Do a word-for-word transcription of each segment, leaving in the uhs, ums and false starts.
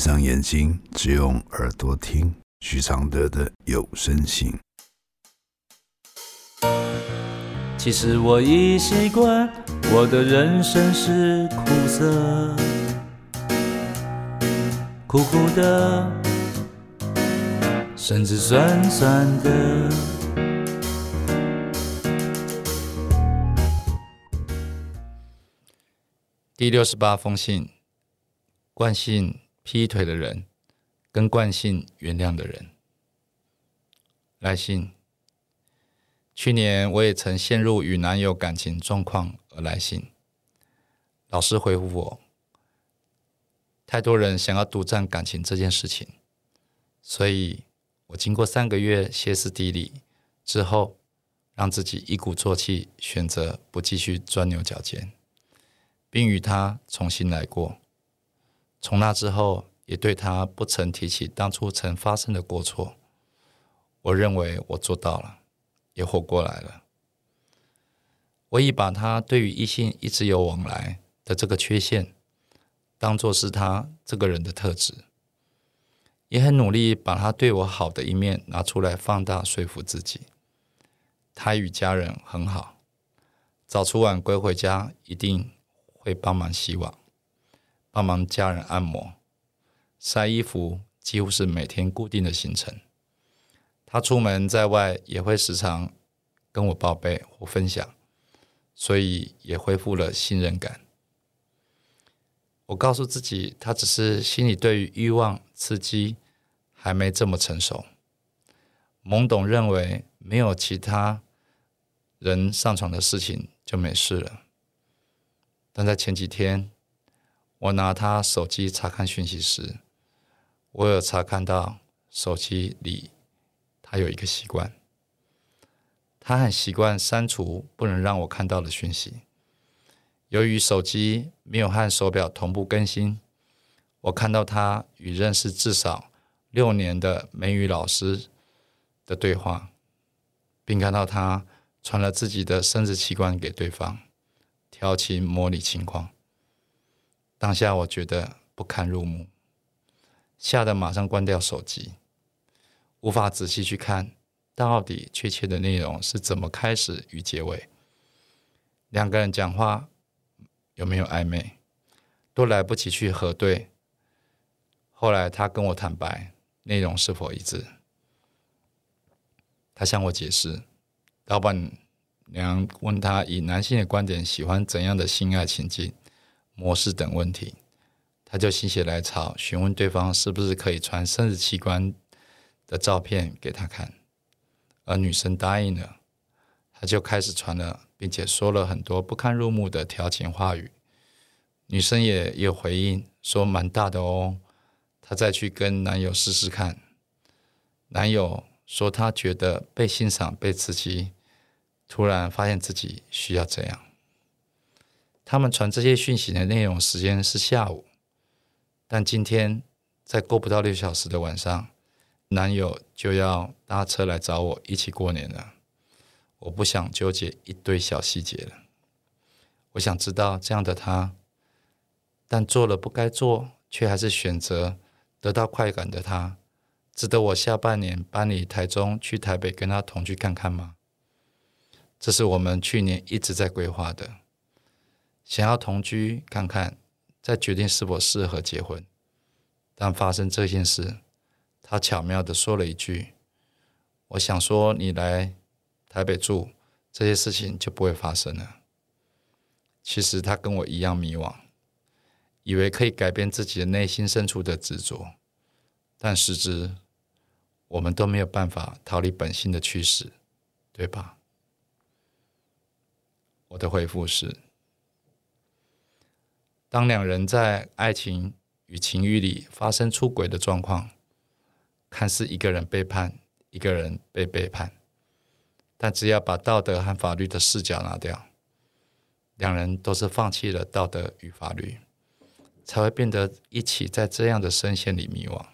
上眼睛，只用耳朵听许常德的有声信。其实我已习惯我的人生是苦涩，苦苦的，甚至酸酸的。第六十八封信，惯性劈腿的人跟惯性原谅的人。来信，去年我也曾陷入与男友感情状况而来信，老师回复我，太多人想要独占感情这件事情，所以我经过三个月歇斯底里之后，让自己一鼓作气选择不继续钻牛角尖，并与他重新来过。从那之后也对他不曾提起当初曾发生的过错，我认为我做到了，也活过来了。我已把他对于异性一直有往来的这个缺陷当作是他这个人的特质，也很努力把他对我好的一面拿出来放大说服自己。他与家人很好，早出晚归回家一定会帮忙洗碗，帮忙家人按摩，晒衣服几乎是每天固定的行程。他出门在外也会时常跟我报备或分享，所以也恢复了信任感。我告诉自己，他只是心里对于欲望刺激还没这么成熟，懵懂认为没有其他人上床的事情就没事了。但在前几天我拿他手机查看讯息时，我有查看到手机里他有一个习惯，他很习惯删除不能让我看到的讯息。由于手机没有和手表同步更新，我看到他与认识至少六年的美语老师的对话，并看到他传了自己的生殖器官给对方，调情模拟情况。当下我觉得不堪入目，吓得马上关掉手机，无法仔细去看到底确切的内容是怎么开始与结尾，两个人讲话有没有暧昧都来不及去核对。后来他跟我坦白内容是否一致，他向我解释老板娘问他以男性的观点喜欢怎样的性爱情境模式等问题，他就心血来潮询问对方是不是可以传生殖器官的照片给他看，而女生答应了，他就开始传了，并且说了很多不堪入目的调情话语。女生也有回应说蛮大的哦，他再去跟男友试试看。男友说他觉得被欣赏被刺激，突然发现自己需要这样。他们传这些讯息的内容时间是下午，但今天在过不到六小时的晚上，男友就要搭车来找我一起过年了。我不想纠结一堆小细节了，我想知道这样的他，但做了不该做却还是选择得到快感的他，值得我下半年搬离台中去台北跟他同居看看吗？这是我们去年一直在规划的，想要同居看看，再决定是否适合结婚。但发生这件事，他巧妙地说了一句，我想说你来台北住，这些事情就不会发生了。其实他跟我一样迷惘，以为可以改变自己的内心深处的执着，但实质我们都没有办法逃离本性的驱使，对吧？我的回复是，当两人在爱情与情欲里发生出轨的状况，看似一个人背叛，一个人被背叛，但只要把道德和法律的视角拿掉，两人都是放弃了道德与法律，才会变得一起在这样的深陷里迷惘。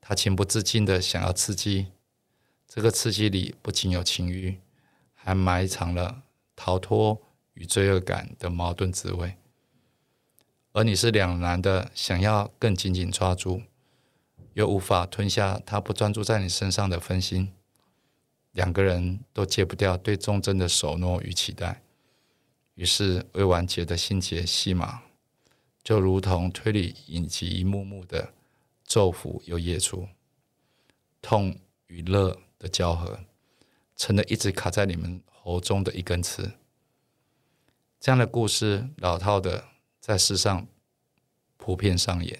他情不自禁的想要刺激，这个刺激里不仅有情欲，还埋藏了逃脱与罪恶感的矛盾滋味。而你是两难的，想要更紧紧抓住，又无法吞下他不专注在你身上的分心，两个人都戒不掉对忠贞的守诺与期待。于是未完结的心结戏码，就如同推理影集一幕幕的昼伏又夜出，痛与乐的交合，成了一直卡在你们喉中的一根刺。这样的故事老套的在世上普遍上演，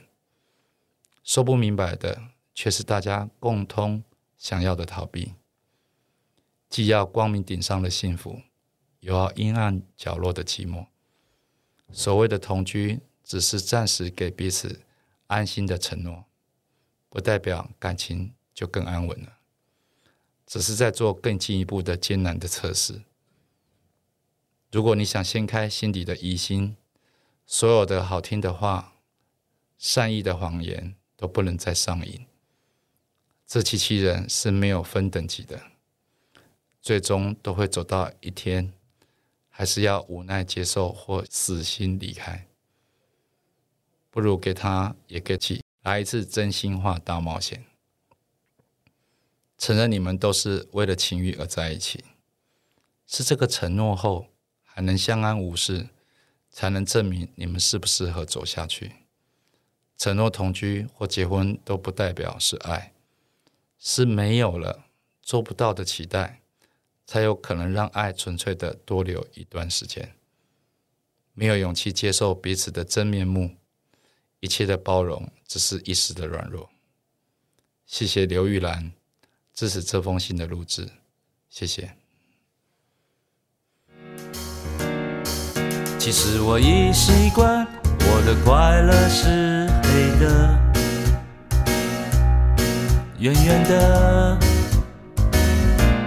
说不明白的却是大家共同想要的逃避，既要光明顶上的幸福，又要阴暗角落的寂寞。所谓的同居，只是暂时给彼此安心的承诺，不代表感情就更安稳了，只是在做更进一步的艰难的测试。如果你想掀开心底的疑心，所有的好听的话、善意的谎言都不能再上瘾。自欺欺人是没有分等级的，最终都会走到一天，还是要无奈接受或死心离开。不如给他也给起，来一次真心话大冒险。承认你们都是为了情欲而在一起，是这个承诺后还能相安无事，才能证明你们适不适合走下去。承诺同居或结婚都不代表是爱，是没有了做不到的期待，才有可能让爱纯粹的多留一段时间。没有勇气接受彼此的真面目，一切的包容只是一时的软弱。谢谢刘玉兰支持这封信的录制，谢谢。其实我已习惯我的快乐是黑的，圆圆的，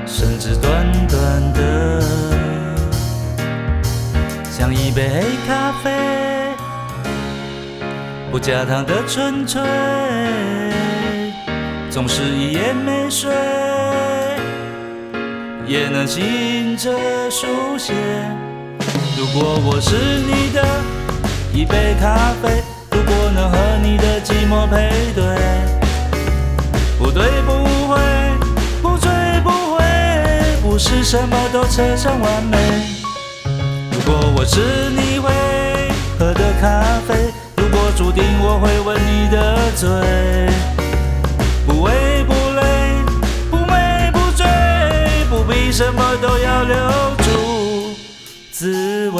甚至短短的，像一杯黑咖啡，不加糖的纯粹，总是一夜没睡，也能醒着书写。如果我是你的一杯咖啡，如果能和你的寂寞配对，不对不会，不醉不会，不是什么都奢上完美。如果我是你会喝的咖啡，如果注定我会吻你的嘴，不畏不累，不美不醉，不必什么都要留住滋味。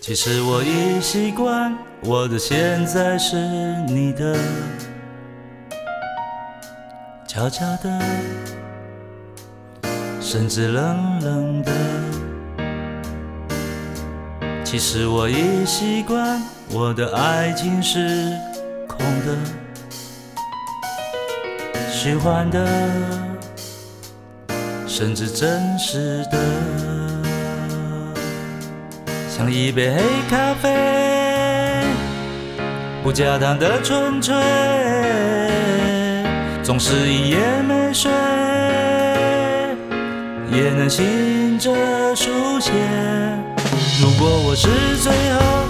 其实我已习惯我的现在是你的，悄悄的，甚至冷冷的。其实我已习惯我的爱情是空的，虚幻的，甚至真实的，像一杯黑咖啡，不加糖的纯粹，总是一夜没睡，也能醒着书写。如果我是最后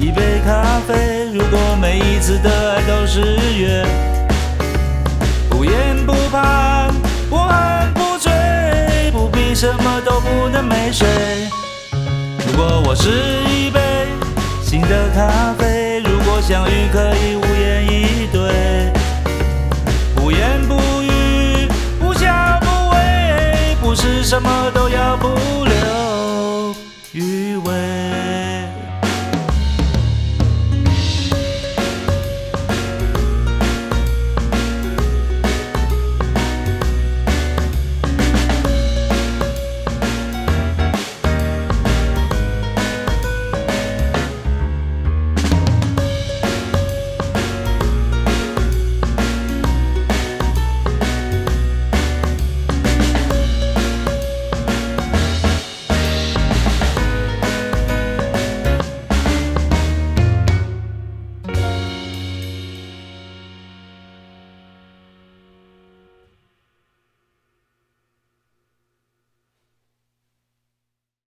一杯咖啡，如果每一次的爱都是约，不言不盼，不恨不追，不必什么都不能没睡。如果我是一杯新的咖啡，如果相遇可以无言以对，不言不语，不笑不为，不是什么都要不